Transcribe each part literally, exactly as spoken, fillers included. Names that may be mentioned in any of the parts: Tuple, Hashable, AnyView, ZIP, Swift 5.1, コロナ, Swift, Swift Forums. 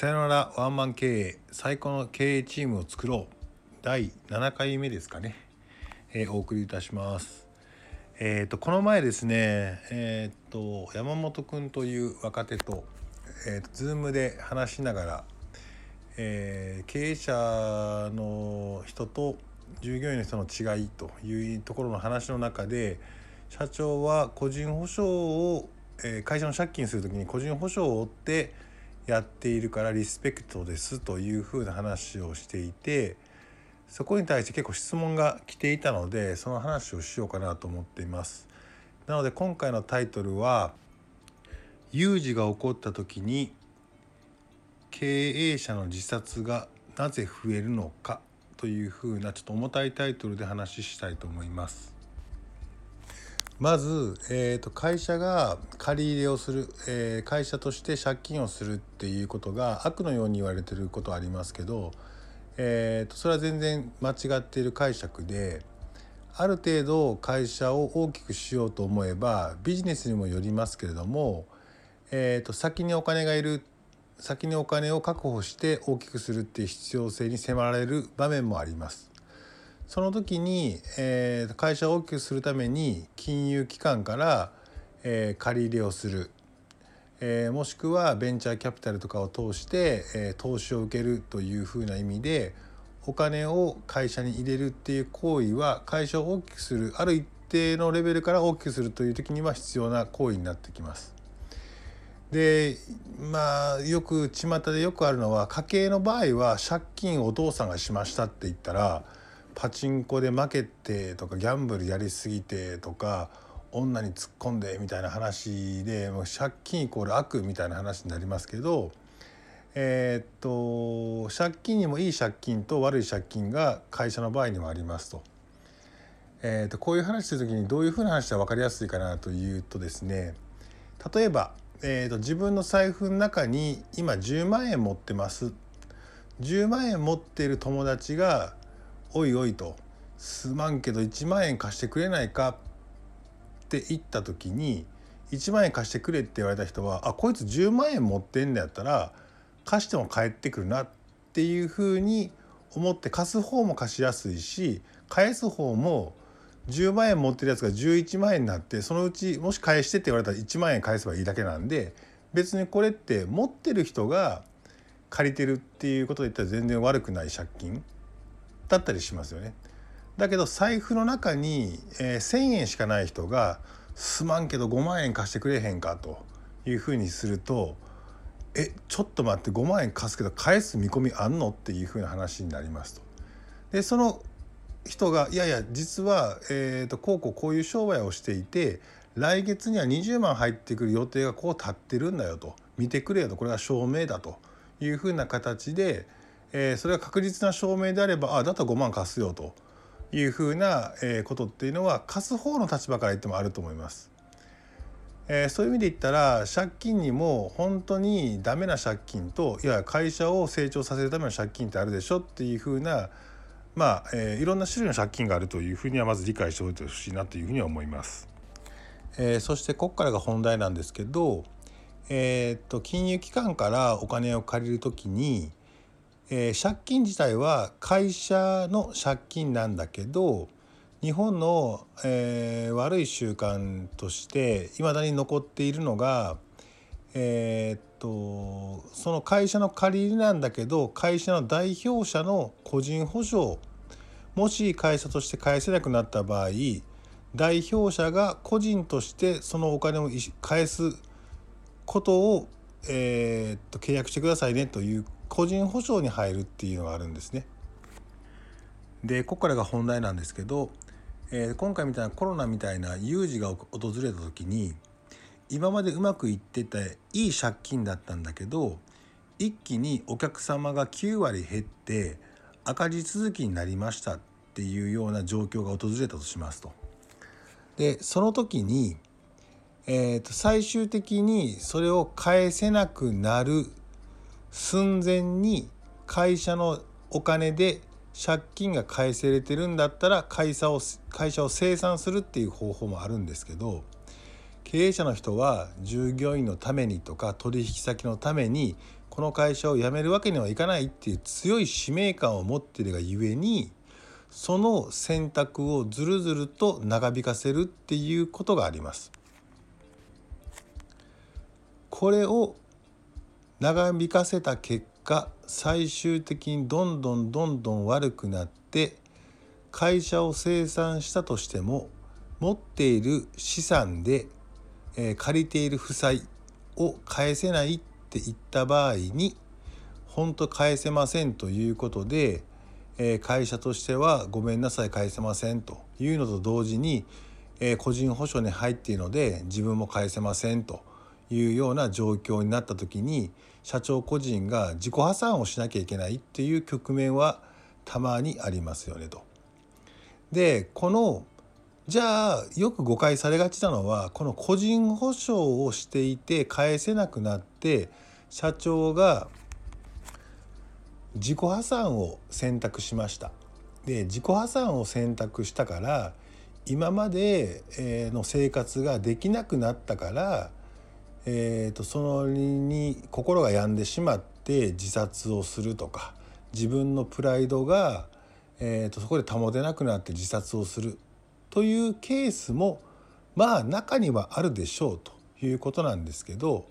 さよならワンマン経営、最高の経営チームを作ろう、だいななかいめですかね、えー、お送りいたします。えーとこの前ですね、えーと山本くんという若手と、えーとズームで話しながら、えー、経営者の人と従業員の人の違いというところの話の中で、社長は個人保証を、えー、会社の借金するときに個人保証を負ってやっているからリスペクトですというふうな話をしていて、そこに対して結構質問が来ていたので、その話をしようかなと思っています。なので今回のタイトルは、有事が起こった時に経営者の自殺がなぜ増えるのかというふうなちょっと重たいタイトルで話したいと思います。まず、えーと、会社が借り入れをする、えー、会社として借金をするっていうことが悪のように言われてることありますけど、えーと、それは全然間違っている解釈で、ある程度会社を大きくしようと思えばビジネスにもよりますけれども、えーと、先にお金がいる、先にお金を確保して大きくするっていう必要性に迫られる場面もあります。その時に、えー、会社を大きくするために金融機関から、えー、借り入れをする、えー、もしくはベンチャーキャピタルとかを通して、えー、投資を受けるというふうな意味でお金を会社に入れるっていう行為は、会社を大きくする、ある一定のレベルから大きくするという時には必要な行為になってきます。で、まあよく巷でよくあるのは、家計の場合は借金をお父さんがしましたって言ったら、パチンコで負けてとか、ギャンブルやりすぎてとか、女に突っ込んでみたいな話で、もう借金イコール悪みたいな話になりますけど、えー、っと借金にもいい借金と悪い借金が会社の場合にもありますと。えー、っとこういう話するときにどういうふうな話が分かりやすいかなというとですね、例えば、えー、っと自分の財布の中に今じゅうまんえん持ってます。じゅうまんえん持っている友達が、おいおいと、すまんけどいちまんえん貸してくれないかって言った時に、いちまんえん貸してくれって言われた人は、あ、こいつじゅうまんえん持ってんだやったら貸しても返ってくるなっていうふうに思って、貸す方も貸しやすいし、返す方もじゅうまんえん持ってるやつがじゅういちまんえんになって、そのうちもし返してって言われたらいちまんえん返せばいいだけなんで、別にこれって持ってる人が借りてるっていうことで言ったら全然悪くない借金だったりしますよね。だけど財布の中に、えー、せんえんしかない人が、すまんけどごまんえん貸してくれへんかというふうにすると、えちょっと待って、ごまんえん貸すけど返す見込みあんのっていうふうな話になりますと。でその人が、いやいや実は、えーと、こうこうこういう商売をしていて、来月にはにじゅうまん入ってくる予定がこう立ってるんだよと、見てくれよと、これは証明だというふうな形で、えー、それが確実な証明であれば、ああだったらごまん貸すよというふうな、えー、ことっていうのは、貸す方の立場から言ってもあると思います。えー、そういう意味で言ったら、借金にも本当にダメな借金と、いや会社を成長させるための借金ってあるでしょっていうふうな、まあ、えー、いろんな種類の借金があるというふうには、まず理解しておいてほしいなというふうには思います。えー、そしてここからが本題なんですけど、えー、っと金融機関からお金を借りるときに、えー、借金自体は会社の借金なんだけど、日本の、えー、悪い習慣としていまだに残っているのが、えー、っとその会社の借り入れなんだけど、会社の代表者の個人保証、もし会社として返せなくなった場合、代表者が個人としてそのお金を返すことを、えー、っと契約してくださいねという個人保証に入るっていうのがあるんですね。でここからが本題なんですけど、えー、今回みたいなコロナみたいな有事が訪れた時に、今までうまくいってていい借金だったんだけど、一気にお客様がきゅうわり減って赤字続きになりましたっていうような状況が訪れたとしますと。でその時に、えーと、最終的にそれを返せなくなる寸前に会社のお金で借金が返せれてるんだったら、会社を会社を清算するっていう方法もあるんですけど、経営者の人は従業員のためにとか取引先のためにこの会社を辞めるわけにはいかないっていう強い使命感を持っているがゆえに、その選択をずるずると長引かせるっていうことがあります。これを長引かせた結果、最終的にどんどんどんどん悪くなって、会社を清算したとしても持っている資産で、えー、借りている負債を返せないって言った場合に、本当返せませんということで、えー、会社としてはごめんなさい返せませんというのと同時に、えー、個人保証に入っているので自分も返せませんというような状況になった時に、社長個人が自己破産をしなきゃいけないっていう局面はたまにありますよねと。で、このじゃあよく誤解されがちなのは、この個人保証をしていて返せなくなって社長が自己破産を選択しました。で、自己破産を選択したから今までの生活ができなくなったから、えーと、それに心が病んでしまって自殺をするとか、自分のプライドが、えーと、そこで保てなくなって自殺をするというケースもまあ中にはあるでしょうということなんですけど、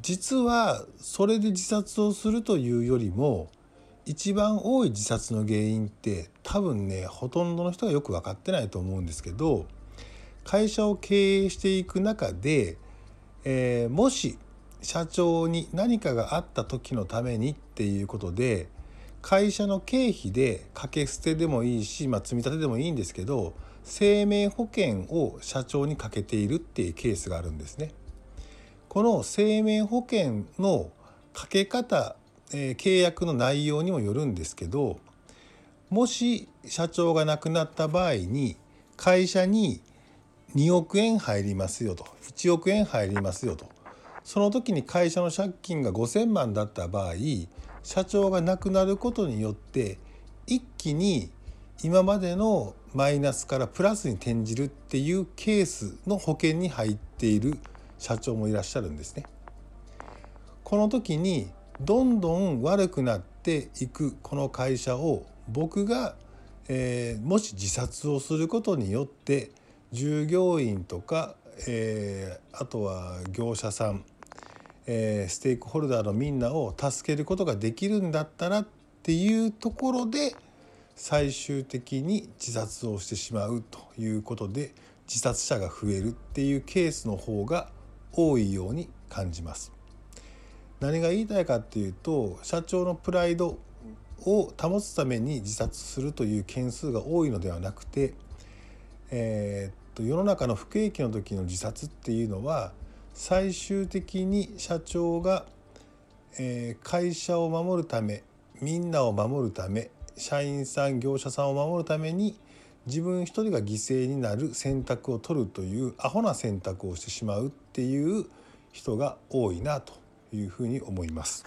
実はそれで自殺をするというよりも、一番多い自殺の原因って多分ね、ほとんどの人がよく分かってないと思うんですけど、会社を経営していく中で、えー、もし社長に何かがあった時のためにっていうことで、会社の経費で掛け捨てでもいいし、まあ、積み立てでもいいんですけど、生命保険を社長にかけているっていうケースがあるんですね。この生命保険のかけ方、えー、契約の内容にもよるんですけど、もし社長が亡くなった場合に会社ににおくえん入りますよと、いちおくえん入りますよと、その時に会社の借金がごせんまんだった場合、社長が亡くなることによって一気に今までのマイナスからプラスに転じるっていうケースの保険に入っている社長もいらっしゃるんですね。この時にどんどん悪くなっていくこの会社を、僕が、えー、もし自殺をすることによって従業員とか、えー、あとは業者さん、えー、ステークホルダーのみんなを助けることができるんだったらっていうところで、最終的に自殺をしてしまうということで自殺者が増えるっていうケースの方が多いように感じます。何が言いたいかっていうと、社長のプライドを保つために自殺するという件数が多いのではなくて、えー、っと世の中の不景気の時の自殺っていうのは、最終的に社長が、えー、会社を守るため、みんなを守るため、社員さん、業者さんを守るために自分一人が犠牲になる選択を取るというアホな選択をしてしまうっていう人が多いなというふうに思います。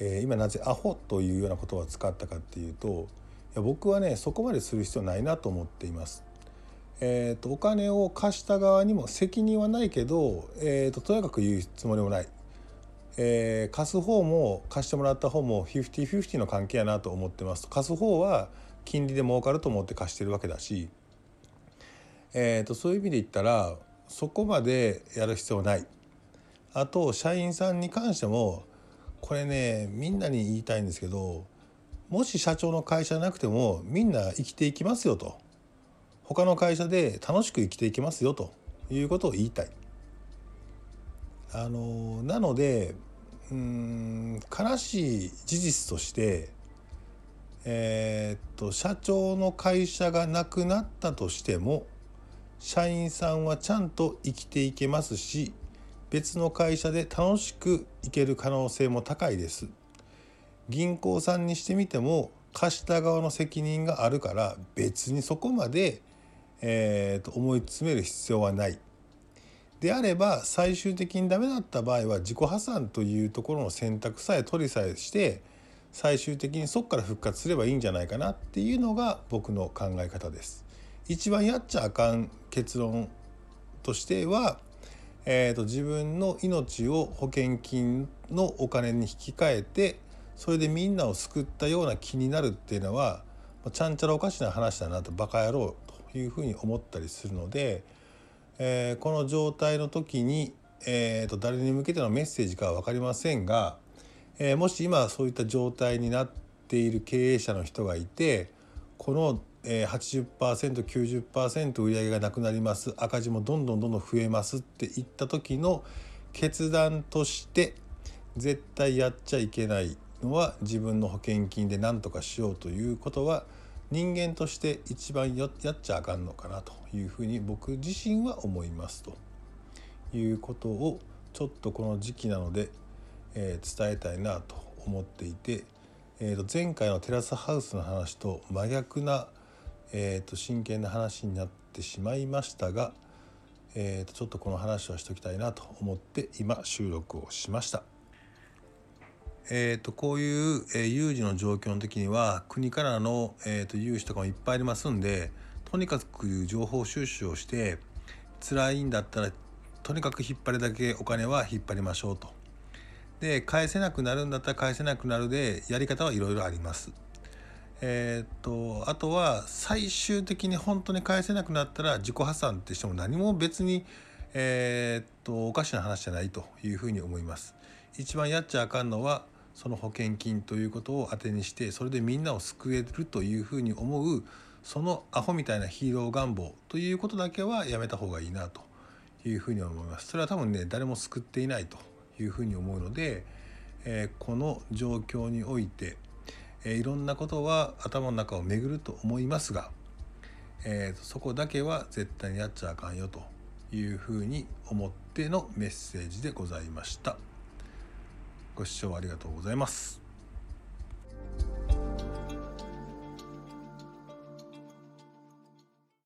えー、今なぜアホというような言葉を使ったかっていうと、いや僕はね、そこまでする必要ないなと思っています。えー、とお金を貸した側にも責任はないけど、えー、ととやかく言うつもりもない、えー、貸す方も貸してもらった方も フィフティーフィフティー の関係やなと思ってます。貸す方は金利で儲かると思って貸してるわけだし、えー、とそういう意味で言ったらそこまでやる必要ない。あと社員さんに関しても、これね、みんなに言いたいんですけど、もし社長の会社なくてもみんな生きていきますよと、他の会社で楽しく生きていきますよということを言いたい。あのなのでうーん悲しい事実として、えー、っと社長の会社がなくなったとしても、社員さんはちゃんと生きていけますし、別の会社で楽しくいける可能性も高いです。銀行さんにしてみても貸した側の責任があるから、別にそこまで、えー、と思い詰める必要はない。であれば最終的にダメだった場合は自己破産というところの選択さえ取りさえして、最終的にそこから復活すればいいんじゃないかなっていうのが僕の考え方です。一番やっちゃあかん結論としては、えーと、自分の命を保険金のお金に引き換えて、それでみんなを救ったような気になるっていうのは、ちゃんちゃらおかしな話だなと、バカ野郎というふうに思ったりするので、えー、この状態の時に、えーと、誰に向けてのメッセージかは分かりませんが、えー、もし今そういった状態になっている経営者の人がいて、この はちじゅっパーセントきゅうじゅっパーセント 売り上げがなくなります、赤字もどんどんどんどん増えますっていった時の決断として、絶対やっちゃいけないのは自分の保険金で何とかしようということは、人間として一番やっちゃあかんのかなというふうに僕自身は思いますということを、ちょっとこの時期なので、えー、伝えたいなと思っていて、えー、と前回のテラスハウスの話と真逆な、えー、と真剣な話になってしまいましたが、えー、とちょっとこの話をしておきたいなと思って今収録をしました。えー、とこういう、えー、有事の状況の時には、国からの、えー、と融資とかもいっぱいありますんで、とにかく情報収集をして、辛いんだったらとにかく引っ張るだけお金は引っ張りましょうと。で、返せなくなるんだったら返せなくなるで、やり方はいろいろあります。えー、とあとは最終的に本当に返せなくなったら自己破産ってしても何も別に、えー、とおかしな話じゃないというふうに思います。一番やっちゃあかんのは、その保険金ということを当てにして、それでみんなを救えるというふうに思う、そのアホみたいなヒーロー願望ということだけはやめた方がいいなというふうに思います。それは多分ね、誰も救っていないというふうに思うので、えー、この状況において、えー、いろんなことは頭の中を巡ると思いますが、えー、とそこだけは絶対にやっちゃあかんよというふうに思ってのメッセージでございました。ご視聴ありがとうございます。